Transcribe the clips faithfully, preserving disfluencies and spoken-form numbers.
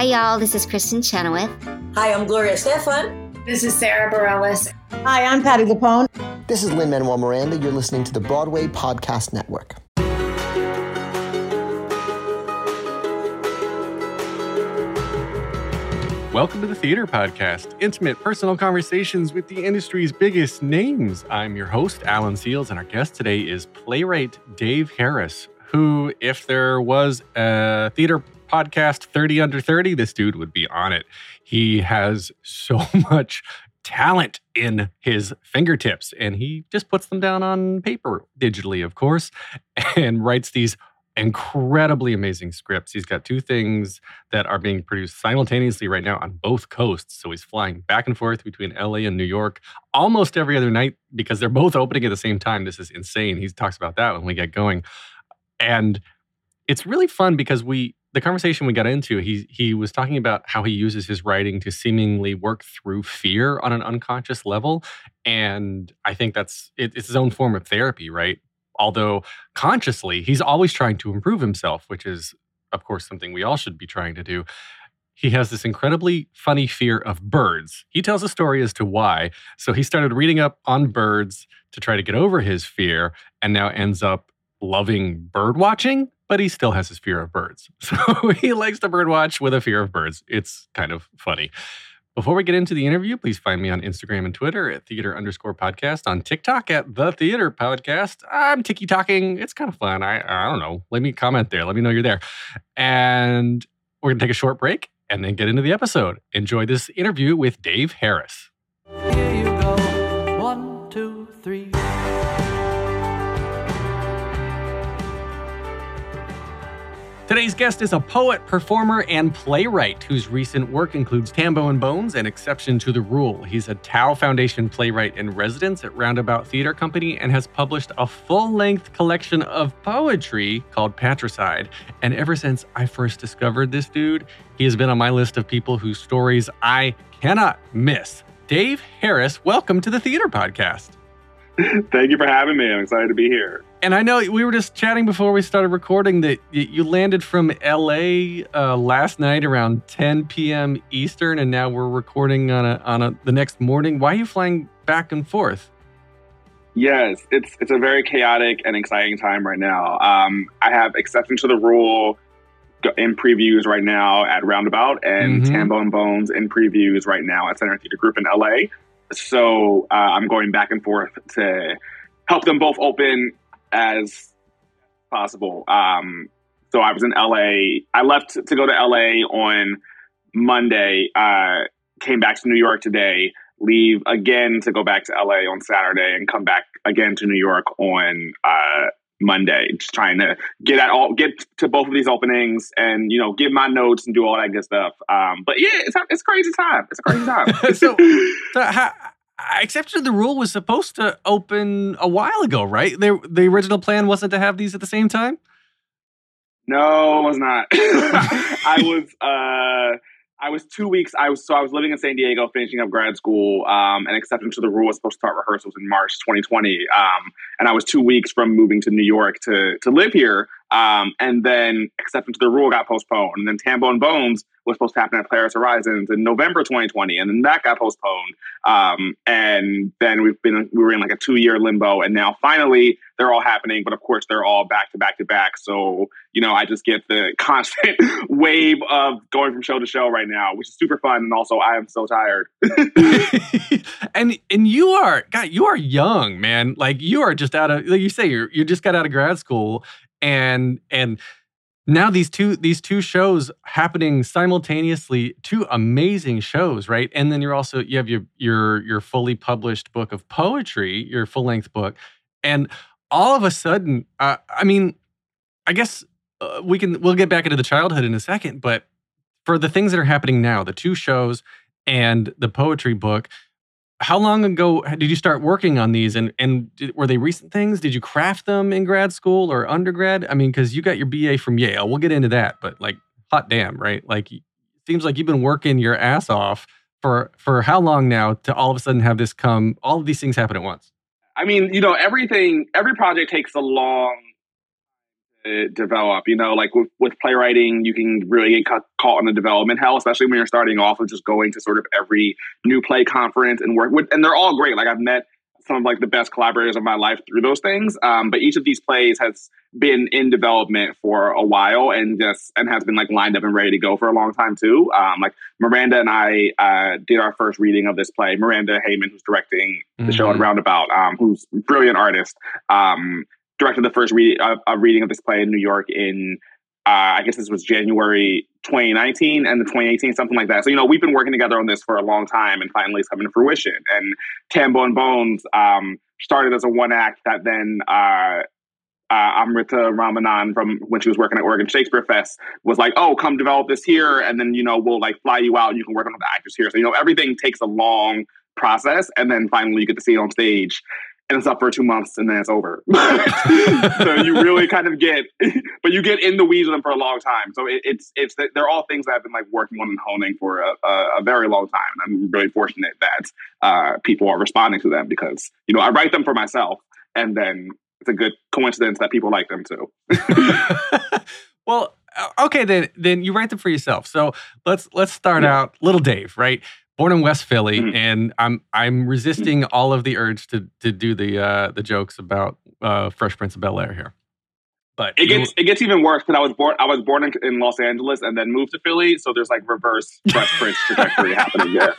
Hi, y'all. This is Kristen Chenoweth. Hi, I'm Gloria Estefan. This is Sarah Bareilles. Hi, I'm Patti LuPone. This is Lin-Manuel Miranda. You're listening to the Broadway Podcast Network. Welcome to the Theatre Podcast, intimate personal conversations with the industry's biggest names. I'm your host, Alan Seals, and our guest today is playwright Dave Harris, who, if there was a theater podcast thirty under thirty, this dude would be on it. He has so much talent in his fingertips, and he just puts them down on paper, digitally, of course, and writes these incredibly amazing scripts. He's got two things that are being produced simultaneously right now on both coasts. So he's flying back and forth between L A and New York almost every other night because they're both opening at the same time. This is insane. He talks about that when we get going. And it's really fun because we the conversation we got into, he he was talking about how he uses his writing to seemingly work through fear on an unconscious level. And I think that's it, it's his own form of therapy, right? Although consciously, he's always trying to improve himself, which is, of course, something we all should be trying to do. He has this incredibly funny fear of birds. He tells a story as to why. So he started reading up on birds to try to get over his fear and now ends up loving bird watching, but he still has his fear of birds. So he likes to bird watch with a fear of birds. It's kind of funny. Before we get into the interview, please find me on Instagram and Twitter at theater underscore podcast, on TikTok at The Theater Podcast. I'm ticky-talking. It's kind of fun. I, I don't know. Let me comment there. Let me know you're there. And we're going to take a short break and then get into the episode. Enjoy this interview with Dave Harris. Here you go. One, two, three. Today's guest is a poet, performer, and playwright whose recent work includes Tambo and Bones and Exception to the Rule. He's a Tow Foundation playwright in residence at Roundabout Theatre Company and has published a full-length collection of poetry called Patricide. And ever since I first discovered this dude, he has been on my list of people whose stories I cannot miss. Dave Harris, welcome to the Theatre Podcast. Thank you for having me. I'm excited to be here. And I know we were just chatting before we started recording that you landed from L A uh, last night around ten p.m. Eastern, and now we're recording on a, on a, the next morning. Why are you flying back and forth? Yes, it's it's a very chaotic and exciting time right now. Um, I have Exception to the Rule in previews right now at Roundabout, and mm-hmm. Tambo and Bones in previews right now at Center Theater Group in L A. So uh, I'm going back and forth to help them both open as possible. Um, so I was in L A. I left to go to L A on Monday, uh, came back to New York today, leave again to go back to L A on Saturday, and come back again to New York on uh, Monday. Just trying to get at all, get to both of these openings, and you know, give my notes and do all that good stuff. Um, but yeah, it's it's crazy time. It's a crazy time. so, so how? Exception to the Rule was supposed to open a while ago, right? They, the original plan wasn't to have these at the same time? No, it was not. I was uh, I was two weeks. I was so I was living in San Diego, finishing up grad school, um, and Exception to the Rule was supposed to start rehearsals in March twenty twenty. Um, and I was two weeks from moving to New York to to live here. Um, and then Exception to the Rule got postponed. And then Tambo and Bones was supposed to happen at Playwrights Horizons in November twenty twenty. And then that got postponed. Um, and then we've been, we were in like a two year limbo, and now finally they're all happening, but of course they're all back to back to back. So, you know, I just get the constant wave of going from show to show right now, which is super fun. And also I am so tired. and, and you are, God, you are young, man. Like you are just out of, like you say, you're, you just got out of grad school. And and now these two these two shows happening simultaneously, two amazing shows, right? And then you're also you have your your your fully published book of poetry, your full length book, and all of a sudden, uh, I mean, I guess uh, we can we'll get back into the childhood in a second, but for the things that are happening now, the two shows and the poetry book. How long ago did you start working on these, and and did, were they recent things? Did you craft them in grad school or undergrad? I mean, because you got your B A from Yale. We'll get into that, but like, hot damn, right? Like, it seems like you've been working your ass off for for how long now to all of a sudden have this come, all of these things happen at once? I mean, you know, everything, every project takes a long to develop. You know, like with, with playwriting, you can really get ca- caught in the development hell, especially when you're starting off with just going to sort of every new play conference and work with, and they're all great. Like I've met some of like the best collaborators of my life through those things. Um, but each of these plays has been in development for a while and just, and has been like lined up and ready to go for a long time too. Um, like Miranda and I uh, did our first reading of this play, Miranda Heyman, who's directing the mm-hmm. show at Roundabout, um, who's a brilliant artist, um, directed the first read- uh, a reading of this play in New York in, uh, I guess this was January twenty nineteen and the twenty eighteen, something like that. So, you know, we've been working together on this for a long time and finally it's coming to fruition. And Tambo and Bones um, started as a one act that then uh, uh, Amrita Ramanan, from when she was working at Oregon Shakespeare Fest, was like, oh, come develop this here. And then, you know, we'll like fly you out and you can work on the actors here. So, you know, everything takes a long process and then finally you get to see it on stage. And it's up for two months and then it's over. So you really kind of get, but you get in the weeds with them for a long time. So it, it's, it's, they're all things that I've been like working on and honing for a, a, a very long time. And I'm really fortunate that uh, people are responding to them because, you know, I write them for myself and then it's a good coincidence that people like them too. Well, okay, then, then you write them for yourself. So let's, let's start yeah. out little Dave, right? Born in West Philly, mm-hmm. and I'm I'm resisting mm-hmm. all of the urge to to do the uh, the jokes about uh, Fresh Prince of Bel-Air here, but it gets you, it gets even worse because I was born I was born in, in Los Angeles and then moved to Philly, so there's like reverse Fresh Prince trajectory happening there.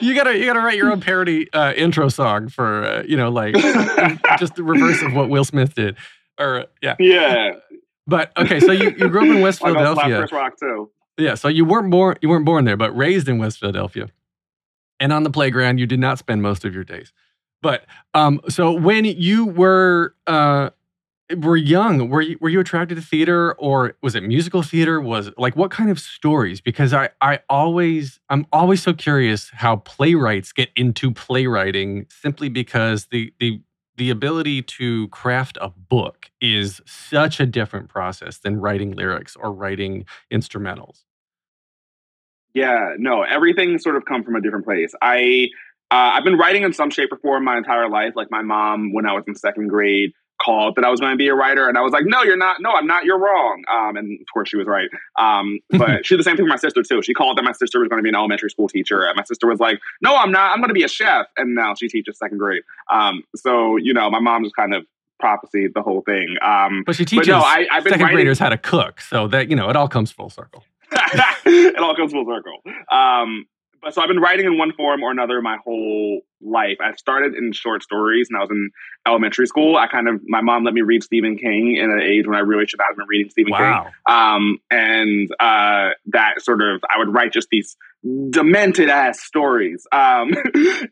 you gotta you gotta write your own parody uh, intro song for uh, you know like just the reverse of what Will Smith did, or yeah yeah. But okay, so you, you grew up in West Philadelphia. Chris Rock too. Yeah, so you weren't born you weren't born there, but raised in West Philadelphia, and on the playground you did not spend most of your days. But um, so when you were uh, were young, were you, were you attracted to theater, or was it musical theater? Was like what kind of stories? Because I I always I'm always so curious how playwrights get into playwriting simply because the the the ability to craft a book is such a different process than writing lyrics or writing instrumentals. Yeah, no, everything sort of come from a different place. I, uh, I've been writing in some shape or form my entire life. Like my mom, when I was in second grade, called that I was going to be a writer. And I was like, no, you're not. No, I'm not. You're wrong. Um, and of course she was right. Um, but she did the same thing with my sister too. She called that my sister was going to be an elementary school teacher. And my sister was like, no, I'm not. I'm going to be a chef. And now she teaches second grade. Um, so, you know, my mom just kind of prophesied the whole thing. Um, but she teaches but no, I, I've been second writing- graders how to cook. So that, you know, it all comes full circle. It all comes full circle. Um, but so I've been writing in one form or another my whole life. I started in short stories when I was in elementary school. I kind of, my mom let me read Stephen King at an age when I really should not have been reading Stephen wow. King. Um, and uh, that sort of, I would write just these demented ass stories. Um,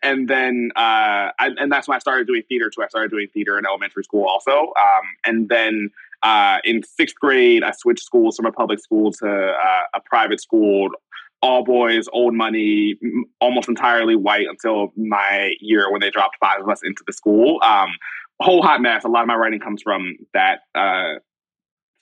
and then, uh, I, and that's when I started doing theater too. I started doing theater in elementary school also. Um, and then uh, in sixth grade, I switched schools from a public school to uh, a private school. All boys, old money, almost entirely white until my year when they dropped five of us into the school. Um, whole hot mess. A lot of my writing comes from that uh,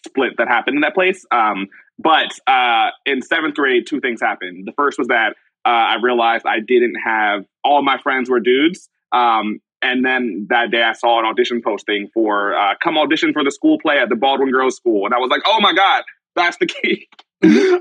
split that happened in that place. Um, but uh, in seventh grade, two things happened. The first was that uh, I realized I didn't have, all my friends were dudes. Um, and then that day I saw an audition posting for, uh, come audition for the school play at the Baldwin Girls School. And I was like, oh my God, that's the key.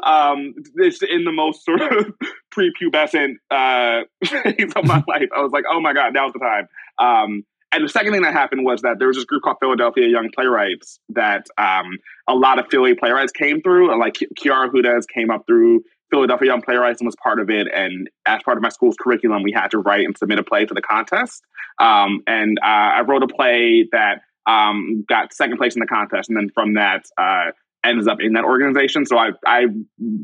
um, it's in the most sort of prepubescent uh, phase of my life. I was like, oh my God, now's the time. Um, and the second thing that happened was that there was this group called Philadelphia Young Playwrights that um, a lot of Philly playwrights came through. And like Kiara Hudes came up through Philadelphia Young Playwrights and was part of it. And as part of my school's curriculum, we had to write and submit a play for the contest. Um, and uh, I wrote a play that um, got second place in the contest. And then from that, uh, ends up in that organization. So I I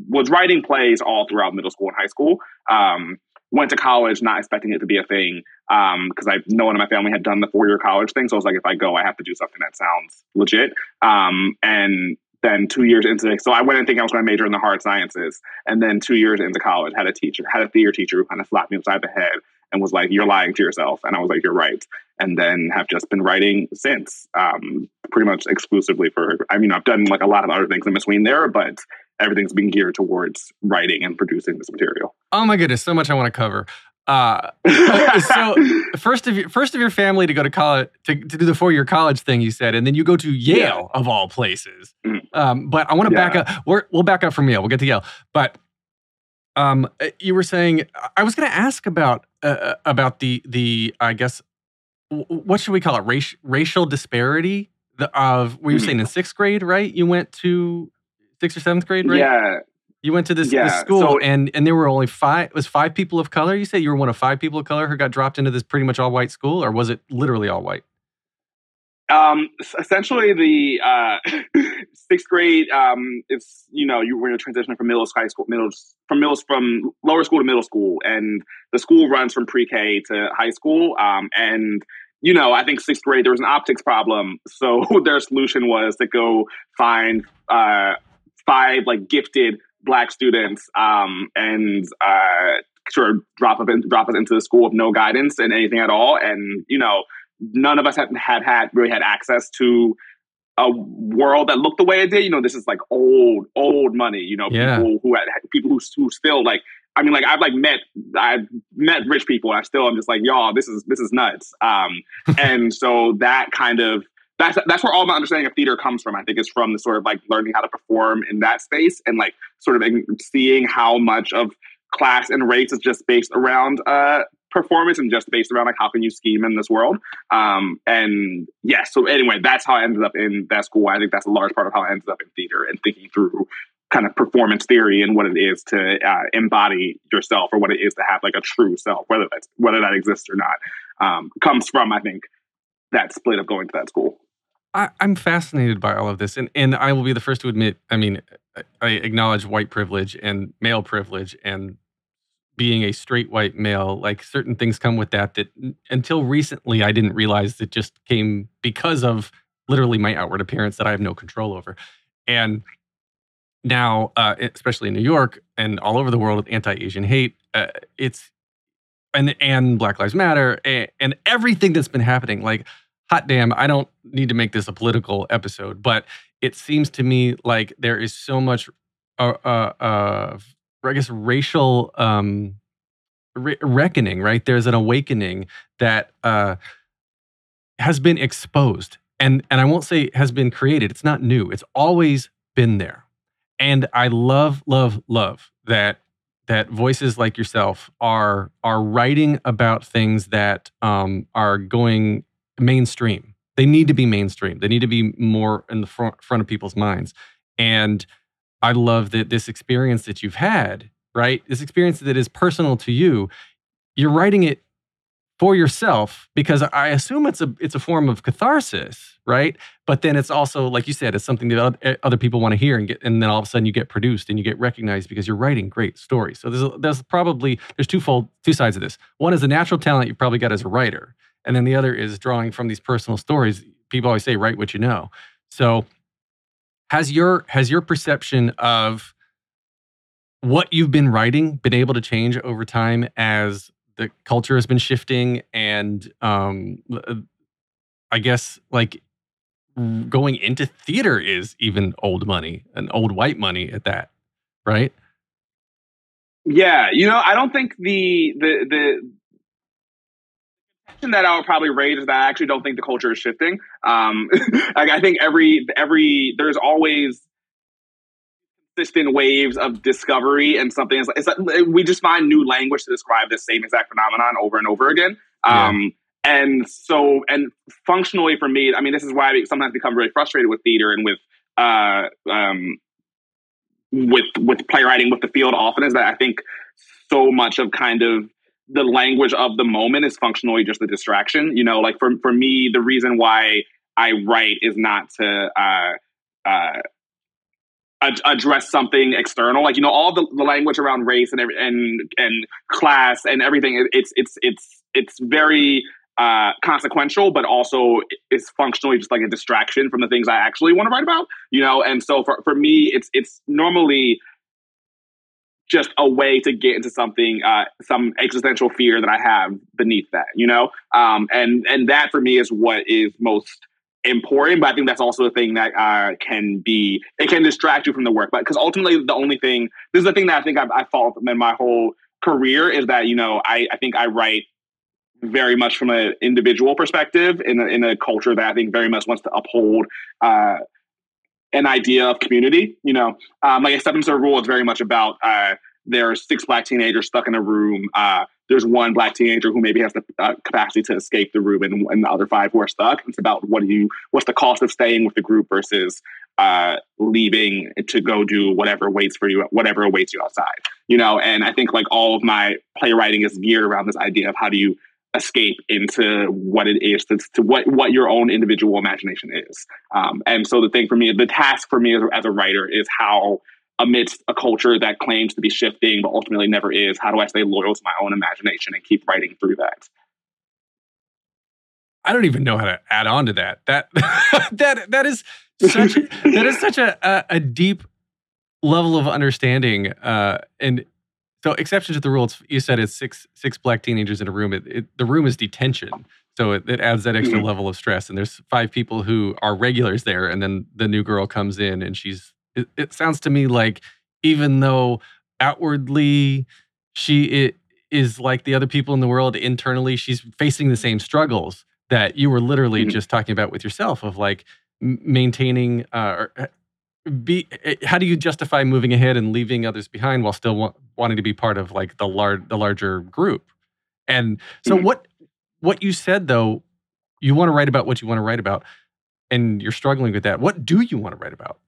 was writing plays all throughout middle school and high school. Um, went to college not expecting it to be a thing because um, I no one in my family had done the four-year college thing. So I was like, if I go, I have to do something that sounds legit. Um, and then two years into it, so I wouldn't think I was going to major in the hard sciences. And then two years into college, had a teacher, had a theater teacher who kind of slapped me upside the head and was like, you're lying to yourself. And I was like, you're right. And then have just been writing since, um, pretty much exclusively for, I mean, I've done like a lot of other things in between there, but everything's been geared towards writing and producing this material. Oh my goodness, so much I want to cover. Uh, so first of your first of your family to go to college to, to do the four year college thing, you said, and then you go to Yale yeah. of all places. Um, but I want to yeah. back up. We're, we'll back up from Yale. We'll get to Yale. But um, you were saying I was going to ask about uh, about the the I guess what should we call it racial racial disparity the, of we were saying in sixth grade, right? You went to sixth or seventh grade, right? Yeah. You went to this, yeah, this school, so, and, and there were only five, it was five people of color? You said you were one of five people of color who got dropped into this pretty much all-white school, or was it literally all-white? Um, essentially, the uh, sixth grade, um, it's, you know, you were in a transition from middle high school, middle, from middle, from lower school to middle school, and the school runs from pre-K to high school, um, and you know, I think sixth grade, there was an optics problem, so their solution was to go find uh, five, like, gifted Black students um, and uh, sort of drop up in, drop us into the school with no guidance and anything at all. And, you know, none of us had, had had really had access to a world that looked the way it did. You know, this is like old, old money, you know, yeah. people who had people who, who still like, I mean, like I've like met, I've met rich people. And I still, I'm just like, y'all, this is, this is nuts. Um, and so that kind of, That's, that's where all my understanding of theater comes from. I think it's from the sort of like learning how to perform in that space and like sort of seeing how much of class and race is just based around uh, performance and just based around like how can you scheme in this world. Um, and yeah, so anyway, that's how I ended up in that school. I think that's a large part of how I ended up in theater and thinking through kind of performance theory and what it is to uh, embody yourself or what it is to have like a true self, whether that's whether that exists or not, um, comes from, I think, that split of going to that school. I, I'm fascinated by all of this, and, and I will be the first to admit, I mean, I acknowledge white privilege and male privilege and being a straight white male, like certain things come with that that until recently I didn't realize that just came because of literally my outward appearance that I have no control over. And now, uh, especially in New York and all over the world with anti-Asian hate, uh, it's, and and Black Lives Matter, and, and everything that's been happening, like, hot damn, I don't need to make this a political episode, but it seems to me like there is so much, uh, uh, uh, I guess, racial um, re- reckoning, right? There's an awakening that uh, has been exposed. And, and I won't say has been created. It's not new. It's always been there. And I love, love, love that that voices like yourself are are writing about things that um, are going mainstream. They need to be mainstream. They need to be more in the front, front of people's minds. And I love that this experience that you've had, right? This experience that is personal to you, you're writing it for yourself because I assume it's a it's a form of catharsis, right? But then it's also, like you said, it's something that other people want to hear and get, and then all of a sudden you get produced and you get recognized because you're writing great stories. So there's a, there's probably there's twofold two sides of this. One is the natural talent you probably got as a writer, and then the other is drawing from these personal stories. People always say, write what you know. So has your has your perception of what you've been writing been able to change over time as the culture has been shifting and um, I guess like going into theater is even old money and old white money at that, right? Yeah. You know, I don't think the, the, the that I would probably raise is that I actually don't think the culture is shifting. Um, like I think every, every, there's always consistent waves of discovery and something. It's like, it's like, we just find new language to describe the same exact phenomenon over and over again. Um, yeah. And so, and functionally for me, I mean, this is why I sometimes become really frustrated with theater and with, uh, um, with, with playwriting, with the field often is that I think so much of kind of the language of the moment is functionally just a distraction. You know, like for, for me, the reason why I write is not to, uh, uh, ad- address something external. Like, you know, all the, the language around race and, and, and class and everything, it's, it's, it's, it's very, uh, consequential, but also is functionally just like a distraction from the things I actually want to write about, you know? And so for, for me, it's, it's normally just a way to get into something, uh, some existential fear that I have beneath that, you know? Um, and, and that for me is what is most important, but I think that's also a thing that, uh, can be, it can distract you from the work, but because ultimately the only thing, this is the thing that I think I've, I thought in my whole career is that, you know, I, I think I write very much from an individual perspective in a, in a culture that I think very much wants to uphold uh, an idea of community. You know, um, like Exception to the Rule is very much about uh, there are six Black teenagers stuck in a room. Uh, there's one Black teenager who maybe has the uh, capacity to escape the room, and, and the other five who are stuck. It's about what do you, what's the cost of staying with the group versus uh, leaving to go do whatever waits for you, whatever awaits you outside. You know, and I think like all of my playwriting is geared around this idea of how do you escape into what it is to, to what what your own individual imagination is, um, and so the thing for me, the task for me as, as a writer is how, amidst a culture that claims to be shifting but ultimately never is, how do I stay loyal to my own imagination and keep writing through that? I don't even know how to add on to that. That that that is such that is such a a, a deep level of understanding uh, and. So, Exception to the Rule, you said it's six six Black teenagers in a room. It, it, the room is detention, so it, it adds that extra mm-hmm. level of stress. And there's five people who are regulars there, and then the new girl comes in, and she's. It, it sounds to me like even though outwardly she it, is like the other people in the world, internally she's facing the same struggles that you were literally mm-hmm. just talking about with yourself, of like maintaining. Uh, or, Be how do you justify moving ahead and leaving others behind while still wa- wanting to be part of like the large, the larger group? And so mm-hmm. what what you said though, you want to write about what you want to write about, and you're struggling with that. What do you want to write about?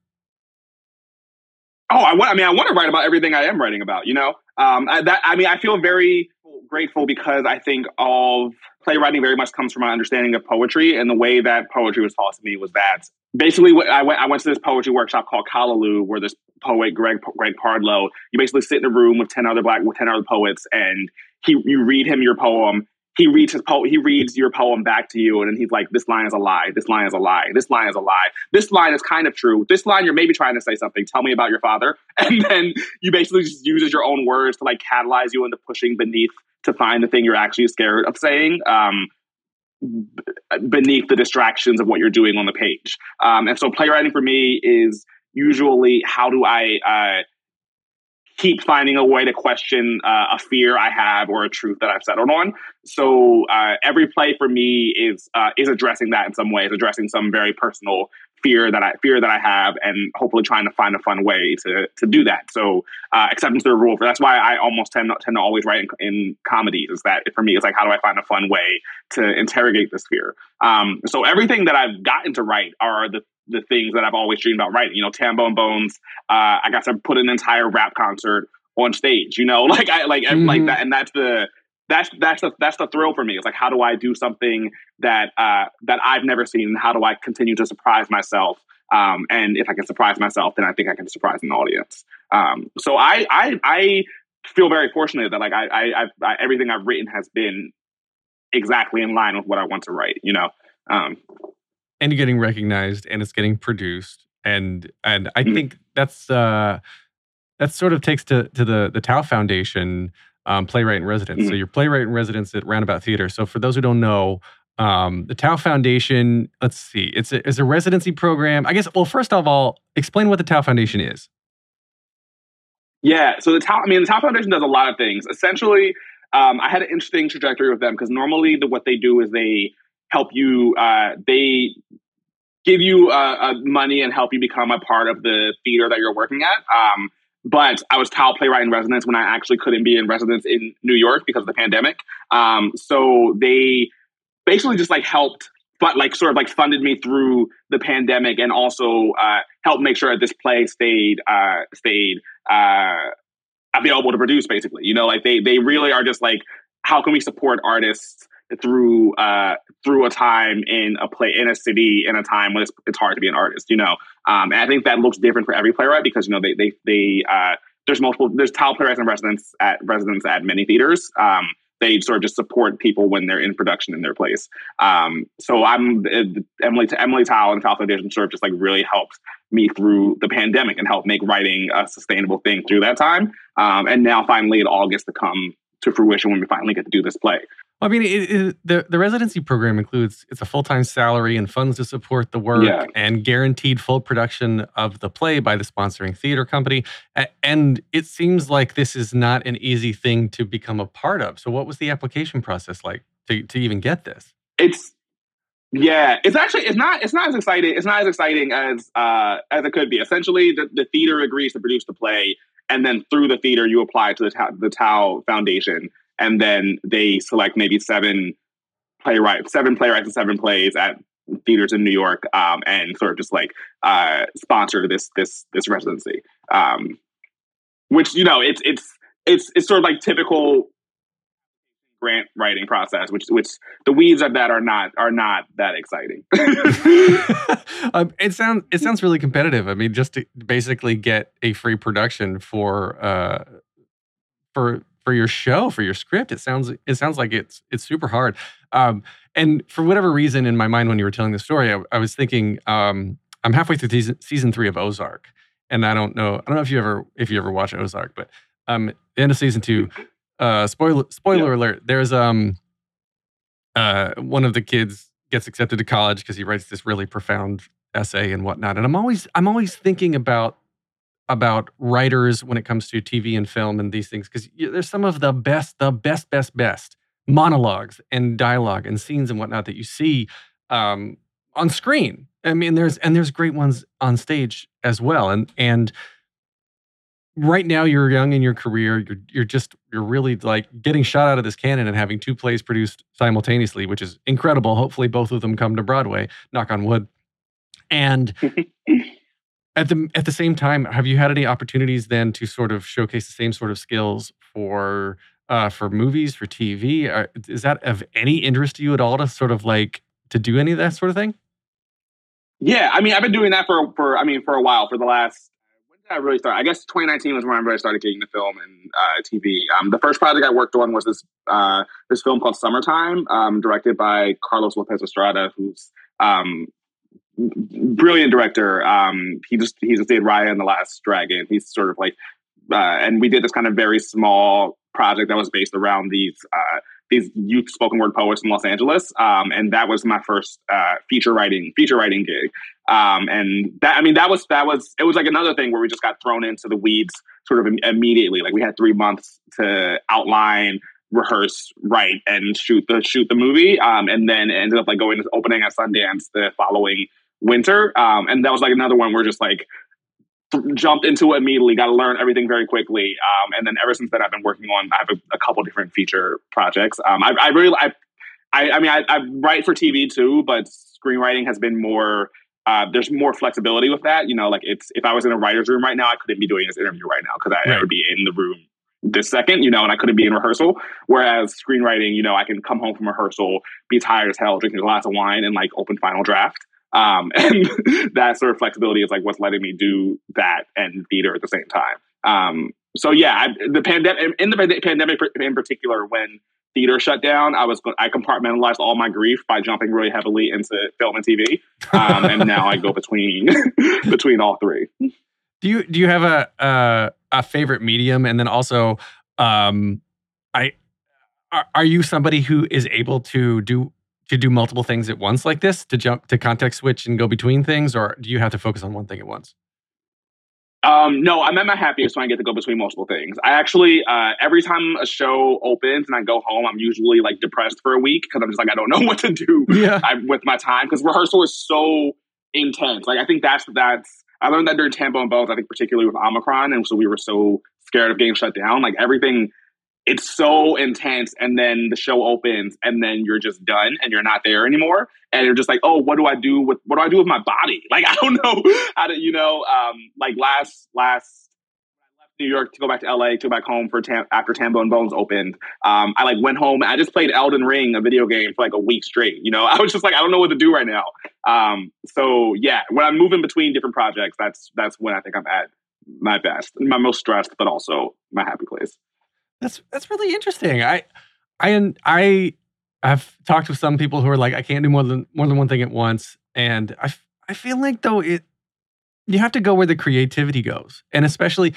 Oh, I want. I mean, I want to write about everything I am writing about. You know, um, I, that I mean, I feel very grateful because I think all of playwriting very much comes from my understanding of poetry, and the way that poetry was taught to me was that. Basically, I went I went to this poetry workshop called Callaloo, where this poet, Greg Greg Pardlow, you basically sit in a room with ten other black with ten other poets, and he you read him your poem. He reads his po- he reads your poem back to you, and then he's like, "This line is a lie. This line is a lie. This line is a lie. This line is kind of true. This line you're maybe trying to say something. Tell me about your father." And then you basically just uses your own words to like catalyze you into pushing beneath to find the thing you're actually scared of saying. Um, beneath the distractions of what you're doing on the page. Um, and so playwriting for me is usually how do I uh, keep finding a way to question uh, a fear I have or a truth that I've settled on. So uh, every play for me is uh, is addressing that in some way, is addressing some very personal fear that I fear that I have, and hopefully trying to find a fun way to to do that. So uh, Exception to the Rule. That's why I almost tend not tend to always write in, in comedies. Is that for me? It's like, how do I find a fun way to interrogate this fear? Um, so everything that I've gotten to write are the the things that I've always dreamed about writing. You know, Tambone Bones. Uh, I got to put an entire rap concert on stage. You know, like I like mm-hmm. like that, and that's the. That's that's the that's the thrill for me. It's like, how do I do something that uh, that I've never seen, and how do I continue to surprise myself? Um, and if I can surprise myself, then I think I can surprise an audience. Um, so I, I I feel very fortunate that like I, I, I've, I everything I've written has been exactly in line with what I want to write. You know, um, and you're getting recognized, and it's getting produced, and and I mm-hmm. think that's uh, that sort of takes to to the the Tow Foundation. Um, playwright in residence. Mm-hmm. So you're playwright in residence at Roundabout Theater. So for those who don't know, um, the Tow Foundation, let's see, it's a, it's a residency program. I guess, well, first of all, explain what the Tow Foundation is. Yeah, so the Tow, I mean, the Tow Foundation does a lot of things. Essentially, um, I had an interesting trajectory with them because normally the, what they do is they help you, uh, they give you uh, uh, money and help you become a part of the theater that you're working at. Um, But I was Tow Playwright in Residence when I actually couldn't be in residence in New York because of the pandemic. Um, so they basically just like helped, but like sort of like funded me through the pandemic, and also uh, helped make sure that this play stayed uh, stayed uh, available to produce. Basically, you know, like they they really are just like, how can we support artists through uh, through a time in a play in a city in a time when it's, it's hard to be an artist, you know. Um, and I think that looks different for every playwright because you know they they they uh, there's multiple there's Tow playwrights and residents at residents at many theaters. Um, they sort of just support people when they're in production in their place. Um, so I'm uh, Emily Emily Tow and Tow Foundation sort of just like really helped me through the pandemic and helped make writing a sustainable thing through that time. Um, and now finally it all gets to come to fruition when we finally get to do this play. I mean, it, it, the, the residency program includes, it's a full-time salary and funds to support the work yeah. and guaranteed full production of the play by the sponsoring theater company. And it seems like this is not an easy thing to become a part of. So what was the application process like to, to even get this? It's, yeah, it's actually, it's not, it's not as exciting. It's not as exciting as, uh, as it could be. Essentially, the, the theater agrees to produce the play. And then through the theater, you apply to the Tow, the Tow Foundation. And then they select maybe seven playwrights, seven playwrights and seven plays at theaters in New York, um, and sort of just like uh, sponsor this this this residency, um, which you know it's it's it's it's sort of like typical grant writing process, which which the weeds of that are not are not that exciting. um, it sounds it sounds really competitive. I mean, just to basically get a free production for uh, for. for your show, for your script. It sounds it sounds like it's it's super hard. Um, and for whatever reason, in my mind, when you were telling the story, I, I was thinking, um, I'm halfway through season, season three of Ozark. And I don't know, I don't know if you ever if you ever watch Ozark, but um, at the end of season two, uh, spoiler spoiler yeah. alert, there's um, uh, one of the kids gets accepted to college because he writes this really profound essay and whatnot. And I'm always I'm always thinking about about writers when it comes to T V and film and these things, because there's some of the best, the best, best, best monologues and dialogue and scenes and whatnot that you see um, on screen. I mean, there's and there's great ones on stage as well. And and right now you're young in your career, you're you're just you're really like getting shot out of this cannon and having two plays produced simultaneously, which is incredible. Hopefully, both of them come to Broadway. Knock on wood. And. At the at the same time, have you had any opportunities then to sort of showcase the same sort of skills for uh, for movies, for T V? Are, is that of any interest to you at all to sort of like to do any of that sort of thing? Yeah, I mean, I've been doing that for for I mean for a while. For the last when did I really start? I guess twenty nineteen was when I really started getting the film and uh, T V. Um, the first project I worked on was this uh, this film called Summertime, um, directed by Carlos Lopez Estrada, who's um, brilliant director. Um, he just he just did Raya and the Last Dragon. He's sort of like, uh, and we did this kind of very small project that was based around these uh, these youth spoken word poets in Los Angeles. Um, and that was my first uh, feature writing feature writing gig. Um, and that I mean that was that was it was like another thing where we just got thrown into the weeds sort of im- immediately. Like we had three months to outline, rehearse, write, and shoot the shoot the movie. Um, and then it ended up like going to opening at Sundance the following winter, um, and that was like another one where just like th- jumped into it immediately, got to learn everything very quickly, um, and then ever since then I've been working on I have a, a couple different feature projects. Um, I, I really, I, I, I mean, I, I write for T V too, but screenwriting has been more. Uh, there's more flexibility with that, you know. Like it's if I was in a writer's room right now, I couldn't be doing this interview right now because I, right. I would be in the room this second, you know, and I couldn't be in rehearsal. Whereas screenwriting, you know, I can come home from rehearsal, be tired as hell, drinking a glass of wine, and like open Final Draft. Um, and that sort of flexibility is like what's letting me do that and theater at the same time. Um, so yeah, I, the pandemic in the pand- pandemic in particular, when theater shut down, I was I compartmentalized all my grief by jumping really heavily into film and T V, um, and now I go between between all three. Do you do you have a a, a favorite medium? And then also, um, I are, are you somebody who is able to do? to do multiple things at once like this, to jump to context switch and go between things, or do you have to focus on one thing at once? Um, no, I'm at my happiest when I get to go between multiple things. I actually, uh, every time a show opens and I go home, I'm usually like depressed for a week because I'm just like, I don't know what to do yeah. I, with my time because rehearsal is so intense. Like I think that's, that's, I learned that during Tambo and Bones, I think particularly with Omicron. And so we were so scared of getting shut down. Like everything it's so intense, and then the show opens, and then you're just done, and you're not there anymore, and you're just like, oh, what do I do with what do I do with my body? Like, I don't know how to, you know, um, like last last I left New York to go back to L A, to go back home for tam- after Tambo and Bones opened. Um, I like went home, and I just played Elden Ring, a video game, for like a week straight. You know, I was just like, I don't know what to do right now. Um, so yeah, when I'm moving between different projects, that's that's when I think I'm at my best, my most stressed, but also my happy place. That's that's really interesting. I I I have talked with some people who are like, I can't do more than more than one thing at once, and I I feel like though it you have to go where the creativity goes, and especially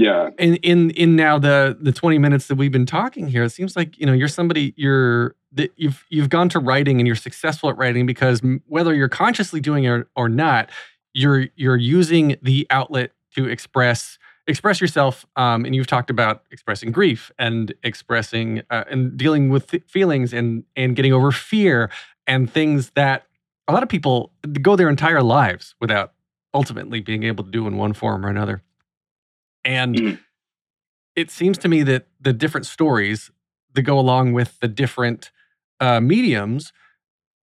Yeah. In in in now the the twenty minutes that we've been talking here, it seems like, you know, you're somebody you're that you've you've gone to writing and you're successful at writing because whether you're consciously doing it or, or not, you're you're using the outlet to express express yourself. Um, and you've talked about expressing grief and expressing uh, and dealing with th- feelings and and getting over fear and things that a lot of people go their entire lives without ultimately being able to do in one form or another. And mm. it seems to me that the different stories that go along with the different uh, mediums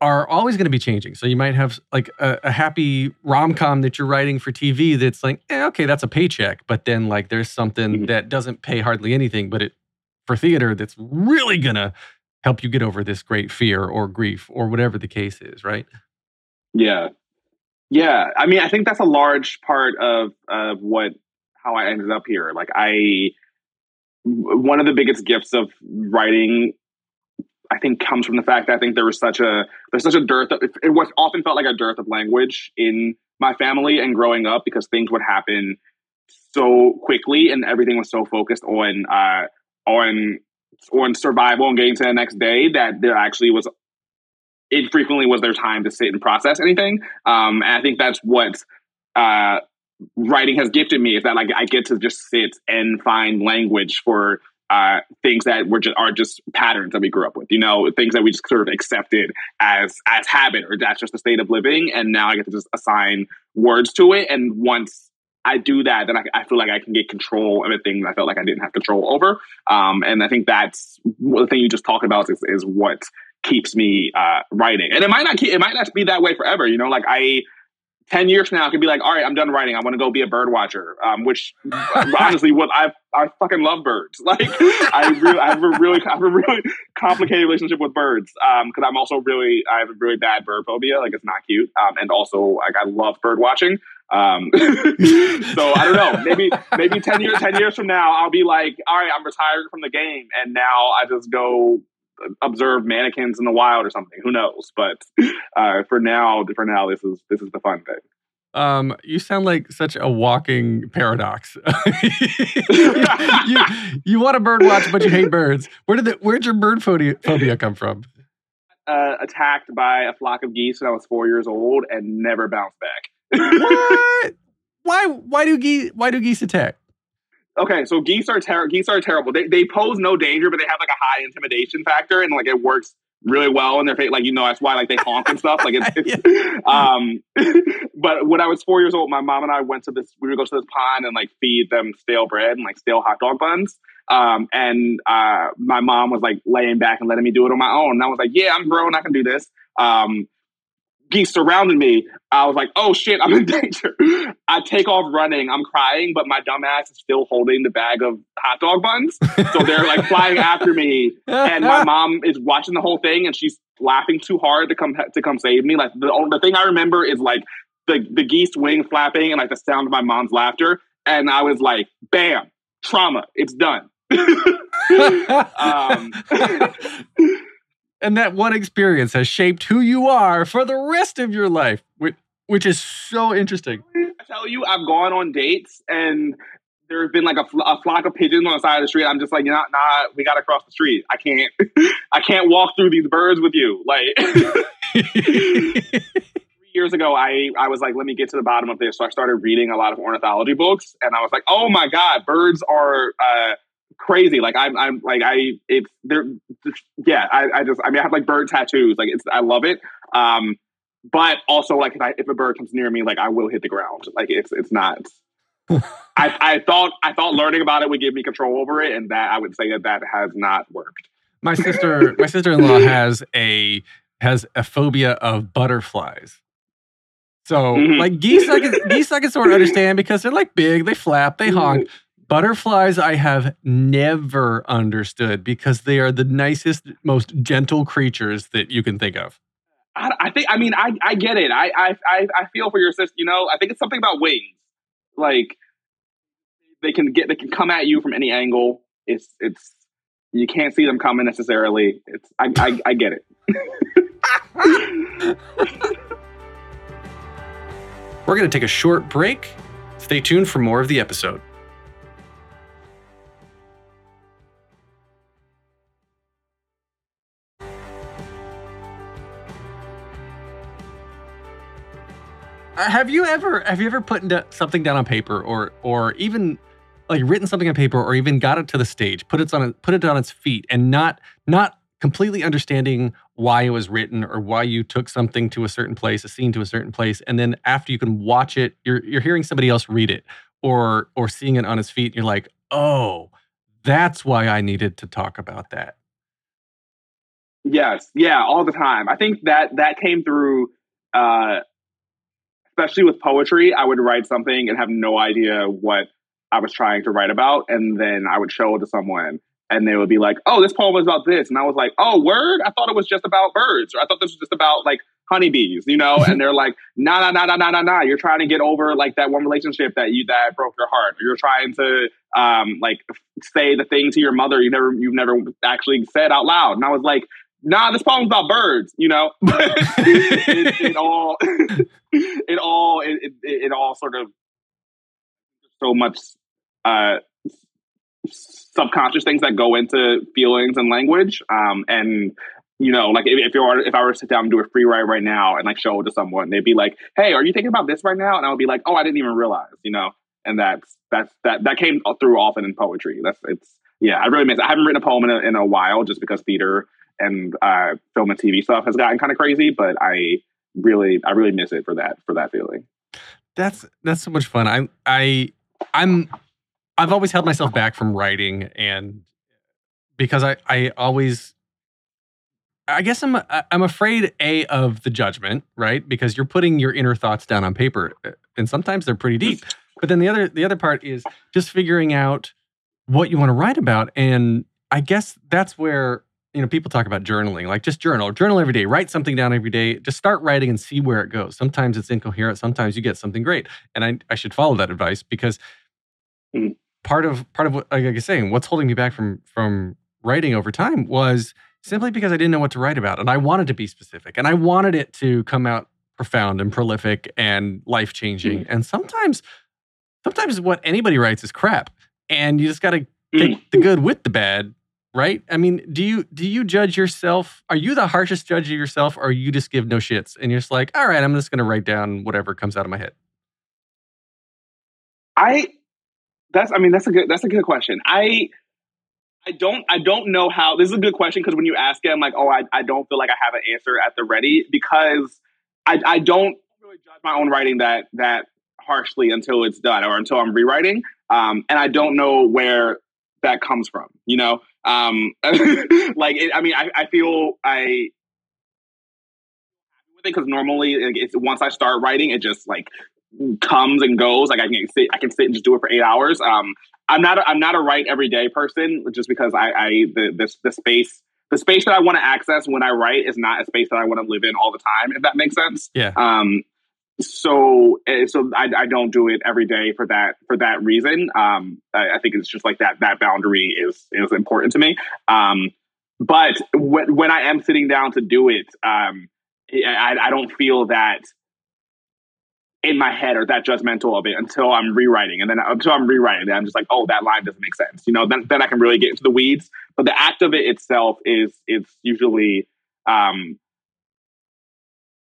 are always going to be changing. So you might have like a, a happy rom-com that you're writing for T V that's like, eh, okay, that's a paycheck. But then like there's something mm-hmm. that doesn't pay hardly anything, but it for theater that's really going to help you get over this great fear or grief or whatever the case is, right? Yeah. Yeah. I mean, I think that's a large part of, of what how I ended up here. Like I, one of the biggest gifts of writing, I think, comes from the fact that I think there was such a, there's such a dearth of, it was often felt like a dearth of language in my family and growing up because things would happen so quickly and everything was so focused on, uh, on, on survival and getting to the next day that there actually was, infrequently was there time to sit and process anything. Um, and I think that's what, uh, writing has gifted me is that like I get to just sit and find language for uh, things that were just are just patterns that we grew up with, you know, things that we just sort of accepted as as habit or that's just the state of living. And now I get to just assign words to it. And once I do that, then I, I feel like I can get control of the things I felt like I didn't have control over. Um, and I think that's the thing you just talked about is, is what keeps me uh, writing. And it might not keep, it might not be that way forever, you know, like I. ten years from now, I could be like, all right, I'm done writing. I want to go be a bird watcher, um, which honestly, what I I fucking love birds. Like, I, really, I have a really I have a really complicated relationship with birds because um, I'm also really I have a really bad bird phobia. Like, it's not cute, um, and also like I love bird watching. Um, so I don't know. Maybe maybe ten years ten years from now, I'll be like, all right, I'm retired from the game, and now I just go observe mannequins in the wild or something. Who knows? But uh, for now, for now, this is this is the fun thing. Um, you sound like such a walking paradox. you, you want to bird watch, but you hate birds. Where did the, where'd your bird phobia come from? Uh, attacked by a flock of geese when I was four years old and never bounced back. What? Why? Why do geese? Why do geese attack? Okay, so geese are ter- geese are terrible. They they pose no danger, but they have like a high intimidation factor, and like it works really well in their face. Like, you know, that's why like they honk and stuff. Like it's, it's um. But when I was four years old, my mom and I went to this. We would go to this pond and like feed them stale bread and like stale hot dog buns. Um, and uh, my mom was like laying back and letting me do it on my own. And I was like, yeah, I'm grown. I can do this. Um. Geese surrounded me. I was like, oh shit, I'm in danger. I take off running. I'm crying, but my dumbass is still holding the bag of hot dog buns. So they're like flying after me. And my mom is watching the whole thing and she's laughing too hard to come to come save me. Like the, the thing I remember is like the, the geese wing flapping and like the sound of my mom's laughter. And I was like, bam, trauma. It's done. um And that one experience has shaped who you are for the rest of your life, which, which is so interesting. I tell you, I've gone on dates and there have been like a, fl- a flock of pigeons on the side of the street. I'm just like, nah, nah, we got to cross the street. I can't, I can't walk through these birds with you. Like three years ago, I, I was like, let me get to the bottom of this. So I started reading a lot of ornithology books and I was like, oh my God, birds are, uh, crazy. Like I'm, I'm like, I, it's there. Yeah. I, I just, I mean, I have like bird tattoos. Like it's, I love it. Um, but also like if I, if a bird comes near me, like I will hit the ground. Like it's, it's not, I, I thought, I thought learning about it would give me control over it. And that I would say that that has not worked. My sister, my sister-in-law has a, has a phobia of butterflies. So mm-hmm. like geese, I can, geese, I can sort of understand because they're like big, they flap, they honk. Butterflies I have never understood because they are the nicest, most gentle creatures that you can think of. I, I think, I mean, I, I get it. I, I I feel for your sister, you know, I think it's something about wings. Like they can get, they can come at you from any angle. It's, it's, you can't see them coming necessarily. It's, I, I, I get it. We're going to take a short break. Stay tuned for more of the episode. Have you ever have you ever put into something down on paper, or or even like written something on paper, or even got it to the stage, put it on put it on its feet, and not not completely understanding why it was written or why you took something to a certain place, a scene to a certain place, and then after you can watch it, you're you're hearing somebody else read it or or seeing it on its feet, and you're like, oh, that's why I needed to talk about that. Yes, yeah, all the time. I think that that came through. Uh, especially with poetry, I would write something and have no idea what I was trying to write about. And then I would show it to someone and they would be like, oh, this poem was about this. And I was like, oh, word? I thought it was just about birds. Or I thought this was just about like honeybees, you know? And they're like, nah, nah, nah, nah, nah, nah, nah. You're trying to get over like that one relationship that you, that broke your heart. Or you're trying to um, like say the thing to your mother you never, you've never actually said out loud. And I was like, nah, this poem's about birds, you know. it, it, it all, it all, it, it all sort of so much uh, subconscious things that go into feelings and language. Um, and you know, like if, if you were, if I were to sit down and do a free write right now and like show it to someone, they'd be like, "Hey, are you thinking about this right now?" And I would be like, "Oh, I didn't even realize," you know. And that's that's that that came through often in poetry. That's it's yeah, I really miss it. I haven't written a poem in a, in a while just because theater and uh, film and T V stuff has gotten kind of crazy, but I really, I really miss it for that, for that feeling. That's that's so much fun. I, I, I'm, I've always held myself back from writing, and because I, I always, I guess I'm, I'm afraid a of the judgment, right? Because you're putting your inner thoughts down on paper, and sometimes they're pretty deep. But then the other, the other part is just figuring out what you want to write about, and I guess that's where. You know, people talk about journaling, like just journal, journal every day, write something down every day, just start writing and see where it goes. Sometimes it's incoherent. Sometimes you get something great. And I, I should follow that advice, because part of, part of what, like I was saying, what's holding me back from, from writing over time was simply because I didn't know what to write about. And I wanted to be specific, and I wanted it to come out profound and prolific and life-changing. Mm. And sometimes, sometimes what anybody writes is crap, and you just got to take the good with the bad. Right? I mean, do you do you judge yourself? Are you the harshest judge of yourself, or you just give no shits and you're just like, all right, I'm just going to write down whatever comes out of my head? I, that's, I mean, that's a good, that's a good question. I, I don't, I don't know how, this is a good question, because when you ask it, I'm like, oh, I, I don't feel like I have an answer at the ready, because I, I don't really judge my own writing that, that harshly until it's done or until I'm rewriting. Um, and I don't know where that comes from, you know? Um, like, it, I mean, I, I feel I, because normally like, it's once I start writing, it just like comes and goes. Like I can sit, I can sit and just do it for eight hours. Um, I'm not, a, I'm not a write every day person, just because I, I, the, the, the space, the space that I want to access when I write is not a space that I want to live in all the time, if that makes sense. Yeah. Um, so, so I, I don't do it every day for that, for that reason. Um, I, I think it's just like that, that boundary is, is important to me. Um, but when, when I am sitting down to do it, um, I, I don't feel that in my head or that judgmental of it until I'm rewriting. And then until I'm rewriting, then I'm just like, oh, that line doesn't make sense. You know, then, then I can really get into the weeds, but the act of it itself is, it's usually, um,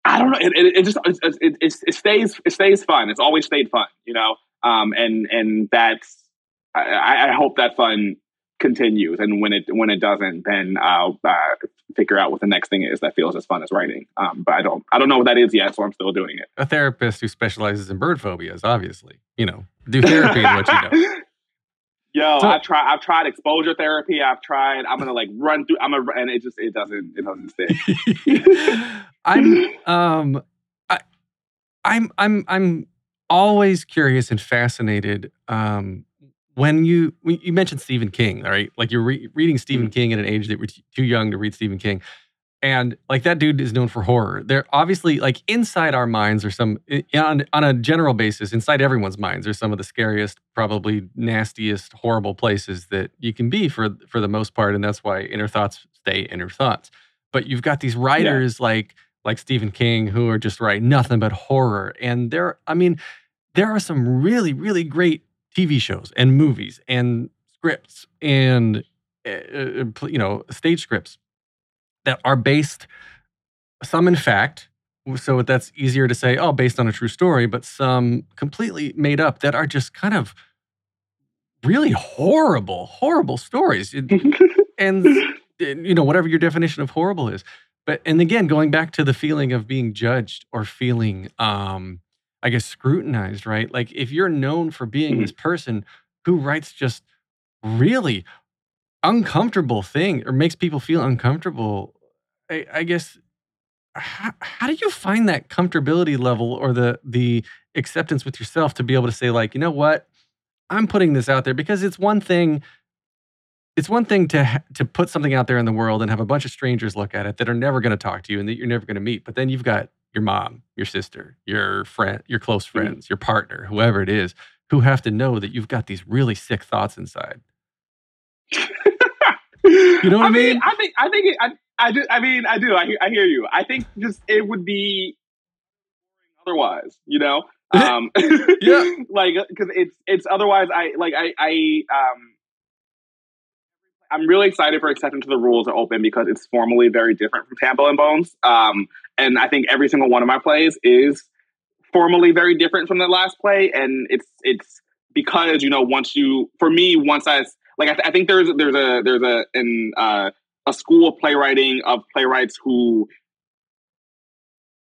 I don't know. It, it, it just it, it, it stays it stays fun. It's always stayed fun, you know. Um, and and that's I, I hope that fun continues. And when it when it doesn't, then I'll uh, figure out what the next thing is that feels as fun as writing. Um, but I don't I don't know what that is yet, so I'm still doing it. A therapist who specializes in bird phobias, obviously, you know, do therapy in what you know. Yo, so, I've tried. I've tried exposure therapy. I've tried. I'm gonna like run through. I'm gonna, and it just it doesn't it doesn't stick. I'm um, I, I'm I'm I'm always curious and fascinated. Um, when you when you mentioned Stephen King, right? Like you're re- reading Stephen King at an age that we're too young to read Stephen King, and like that dude is known for horror. They're obviously like inside our minds, or some on on a general basis, inside everyone's minds are some of the scariest, probably nastiest, horrible places that you can be for for the most part, and that's why inner thoughts stay inner thoughts. But you've got these writers yeah. like like Stephen King who are just writing nothing but horror, and there, I mean, there are some really really great T V shows and movies and scripts and uh, you know stage scripts that are based, some in fact, So that's easier to say, oh, based on a true story, but some completely made up that are just kind of really horrible, horrible stories. And, you know, whatever your definition of horrible is. But, and again, going back to the feeling of being judged or feeling, um, I guess, scrutinized, right? Like, if you're known for being mm-hmm. this person who writes just really uncomfortable thing or makes people feel uncomfortable, I, I guess... How, how do you find that comfortability level or the the acceptance with yourself to be able to say, like, you know what, I'm putting this out there? Because it's one thing, it's one thing to to put something out there in the world and have a bunch of strangers look at it that are never going to talk to you and that you're never going to meet. But then you've got your mom, your sister, your friend, your close friends, your partner, whoever it is, who have to know that you've got these really sick thoughts inside. You know what I, I mean? mean? I think I think it, I, I do. I mean, I do. I, I hear you. I think just it would be otherwise, you know. Um, yeah. Like, because it's it's otherwise. I like I I um. I'm really excited for Exception to the Rule to open because it's formally very different from Tambo and Bones. Um, and I think every single one of my plays is formally very different from the last play, and it's it's because, you know, once you for me once I like I, th- I think there's there's a there's a an uh. a school of playwriting of playwrights who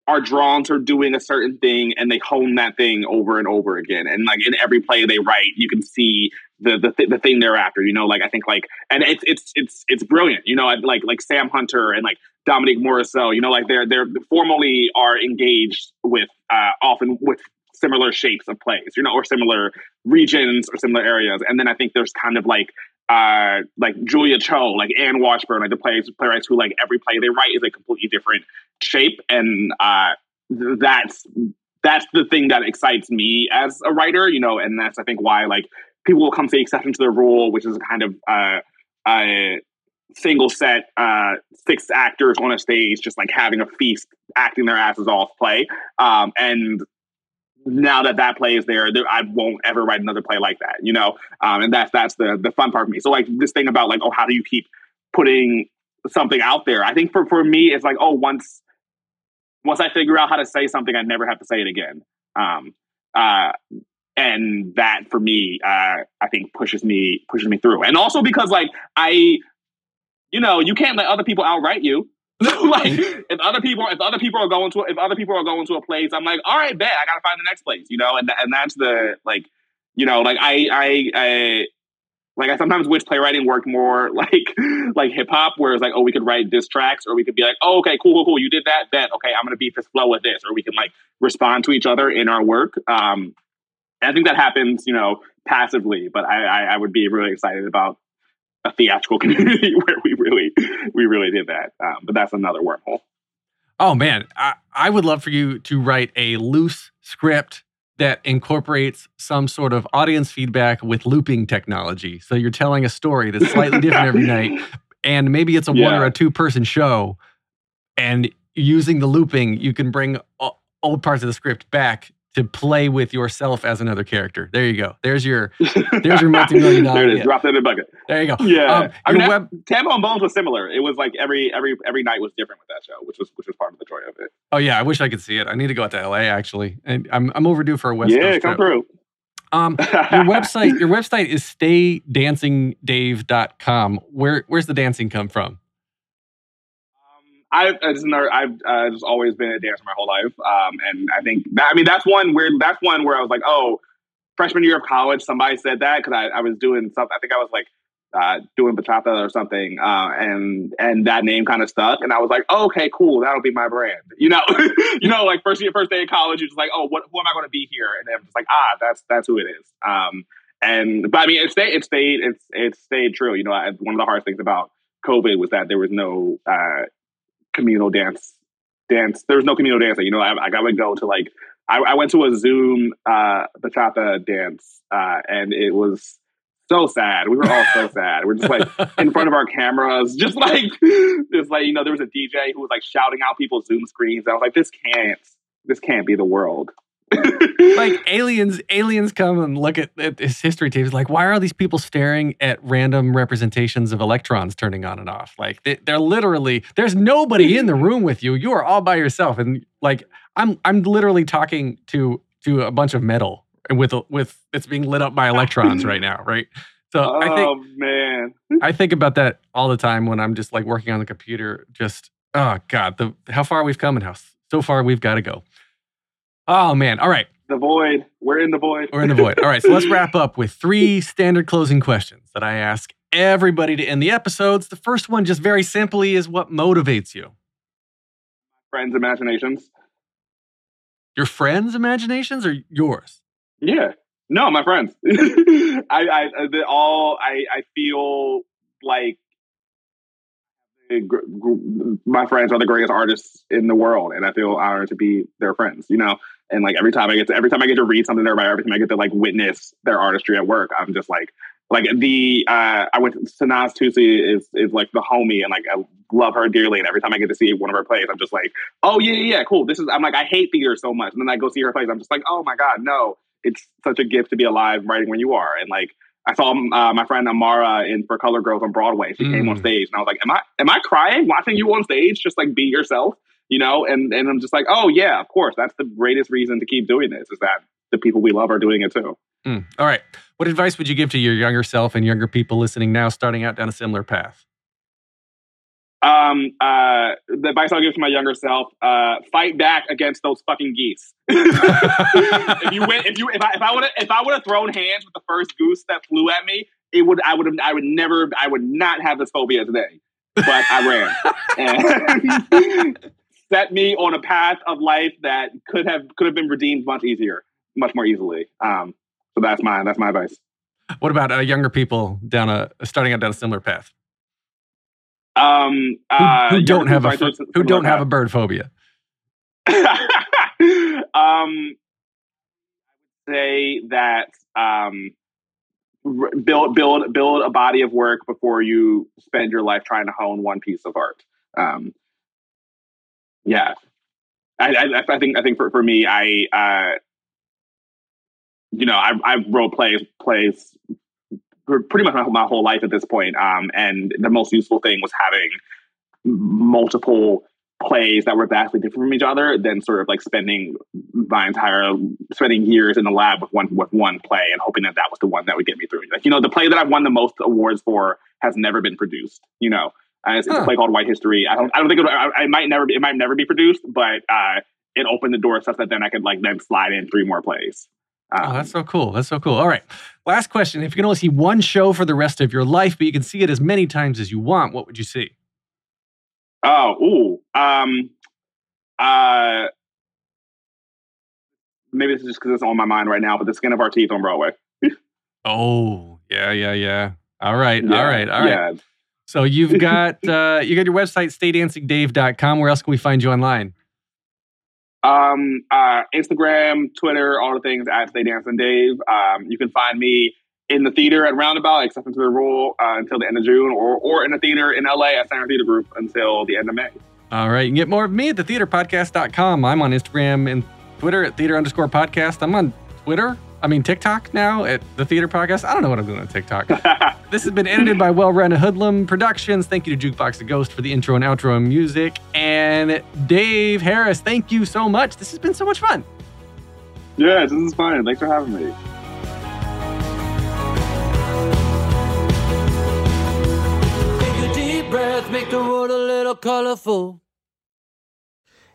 are drawn to doing a certain thing and they hone that thing over and over again. And like in every play they write, you can see the the, th- the thing they're after, you know, like I think like, and it's, it's, it's, it's brilliant, you know, like, like Sam Hunter and like Dominique Morisseau, you know, like they're, they're formally are engaged with uh, often with similar shapes of plays, you know, or similar regions or similar areas. And then I think there's kind of like, Uh, like Julia Cho, like Anne Washburn, like the plays, playwrights who like every play they write is a completely different shape, and uh, th- that's that's the thing that excites me as a writer, you know, and that's I think why like people will come to the Exception to the Rule, which is a kind of uh, a single set, uh, six actors on a stage, just like having a feast, acting their asses off, play, um, and. Now that that play is there, there, I won't ever write another play like that, you know? Um, and that's that's the the fun part for me. So, like, this thing about, like, oh, how do you keep putting something out there? I think for, for me, it's like, oh, once once I figure out how to say something, I never have to say it again. Um, uh, and that, for me, uh, I think pushes me pushes me through. And also because, like, I, you know, you can't let other people outwrite you. Like if other people, if other people are going to, if other people are going to a place, I'm like, all right, bet, I gotta find the next place, you know. And and that's the like, you know, like I, I, I like I sometimes wish playwriting worked more like like hip hop, where it's like, oh, we could write diss tracks, or we could be like, oh, okay, cool, cool, cool, you did that, bet, okay, I'm gonna beat this flow with this, or we can like respond to each other in our work. Um, and I think that happens, you know, passively, but I, I, I would be really excited about a theatrical community where we really, we really did that. Um, but that's another wormhole. Oh man, I, I would love for you to write a loose script that incorporates some sort of audience feedback with looping technology. So you're telling a story that's slightly different every night, and maybe it's a yeah. one or a two person show, and using the looping, you can bring old parts of the script back to play with yourself as another character. There you go. There's your there's your multi-million dollar. There it is. Hit. Drop that in the bucket. There you go. Yeah. Um, I mean, web- Tambo and Bones was similar. It was like every every every night was different with that show, which was which was part of the joy of it. Oh yeah, I wish I could see it. I need to go out to L A actually. And I'm I'm overdue for a West yeah, Coast trip. Yeah, come through. Um, your website your website is stay dancing dave dot com. Where where's the dancing come from? I've, I've, I've uh, just always been a dancer my whole life, um, and I think that, I mean that's one where that's one where I was like, oh, freshman year of college, somebody said that because I, I was doing something. I think I was like uh, doing bachata or something, uh, and and that name kind of stuck, and I was like, oh, okay, cool, that'll be my brand, you know, you know, like first year, first day of college, you're just like, oh, what, who am I going to be here? And then I'm just like, ah, that's that's who it is. Um, and but I mean, it stayed, it stayed, it's it stayed true. You know, I, one of the hardest things about COVID was that there was no uh, communal dance dance there was no communal dancing, you know. I, I gotta go to like I, I went to a Zoom uh bachata dance uh and it was so sad. We were all so sad. We're just like in front of our cameras, just like just like you know, there was a D J who was like shouting out people's Zoom screens. I was like, this can't this can't be the world. Like aliens, aliens come and look at, at this history tape. It's like, why are these people staring at random representations of electrons turning on and off? Like they, they're literally, there's nobody in the room with you. You are all by yourself. And like, I'm, I'm literally talking to, to a bunch of metal with, with it's being lit up by electrons right now. Right. So oh, I think, man, I think about that all the time when I'm just like working on the computer, just, oh God, the, how far we've come and how so far we've got to go. Oh, man. All right. The void. We're in the void. We're in the void. All right. So let's wrap up with three standard closing questions that I ask everybody to end the episodes. The first one, just very simply, is what motivates you? Friends' imaginations. Your friends' imaginations or yours? Yeah. No, my friends. I, I, they all, I, I feel like my friends are the greatest artists in the world, and I feel honored to be their friends, you know? And like every time I get to, every time I get to read something there, by every time I get to like witness their artistry at work, I'm just like, like the uh, I went to Sanaz Tusi is is like the homie, and like I love her dearly. And every time I get to see one of her plays, I'm just like, oh yeah, yeah, cool. This is I'm like I hate theater so much, and then I go see her plays, I'm just like, oh my God, no! It's such a gift to be alive, writing when you are. And like I saw uh, my friend Amara in For Color Girls on Broadway. She mm. came on stage, and I was like, am I am I crying watching you on stage? Just like be yourself. You know, and, and I'm just like, oh, yeah, of course. That's the greatest reason to keep doing this, is that the people we love are doing it too. Mm. All right. What advice would you give to your younger self and younger people listening now, starting out down a similar path? Um, uh, the advice I'll give to my younger self, uh, fight back against those fucking geese. if you went, if you, if I, if I would, if I would have thrown hands with the first goose that flew at me, it would, I would have, I would never, I would not have this phobia today, but I ran. And set me on a path of life that could have could have been redeemed much easier, much more easily. Um, so that's my that's my advice. What about uh, younger people down a starting out down a similar path? Um, uh, who, who don't have a who similar don't path. have a bird phobia? um, say that um, build build build a body of work before you spend your life trying to hone one piece of art. Um, Yeah, I, I, I think I think for, for me, I uh, you know I I wrote plays plays pretty much my, my whole life at this point, um, and the most useful thing was having multiple plays that were vastly different from each other than sort of like spending my entire spending years in the lab with one with one play and hoping that that was the one that would get me through. Like you know, the play that I've won the most awards for has never been produced. You know. Uh, it's huh. a play called White History. I don't. I don't think it, I, it might never. Be, it might never be produced, but uh, it opened the door such that then I could like then slide in three more plays. Um, oh, that's so cool. That's so cool. All right, last question. If you can only see one show for the rest of your life, but you can see it as many times as you want, what would you see? Oh, ooh. Um, uh, maybe this is just because it's on my mind right now. But The Skin of Our Teeth on Broadway. oh yeah, yeah, yeah. All right, yeah, all right, all right. Yeah. So you've got uh, you got your website stay dancing dave dot com. Where else can we find you online? Um, uh, Instagram, Twitter, all the things at staydancingdave. Um, you can find me in the theater at Roundabout, Exception to the Rule, uh, until the end of June, or or in the theater in L A at Center Theater Group until the end of May. All right, you can get more of me at the theater podcast dot com. I'm on Instagram and Twitter at theater underscore podcast. I'm on Twitter. I mean, TikTok now at The Theatre Podcast. I don't know what I'm doing on TikTok. This has been edited by Well Run Hoodlum Productions. Thank you to Jukebox the Ghost for the intro and outro and music. And Dave Harris, thank you so much. This has been so much fun. Yeah, this is fun. Thanks for having me. Take a deep breath, make the world a little colorful.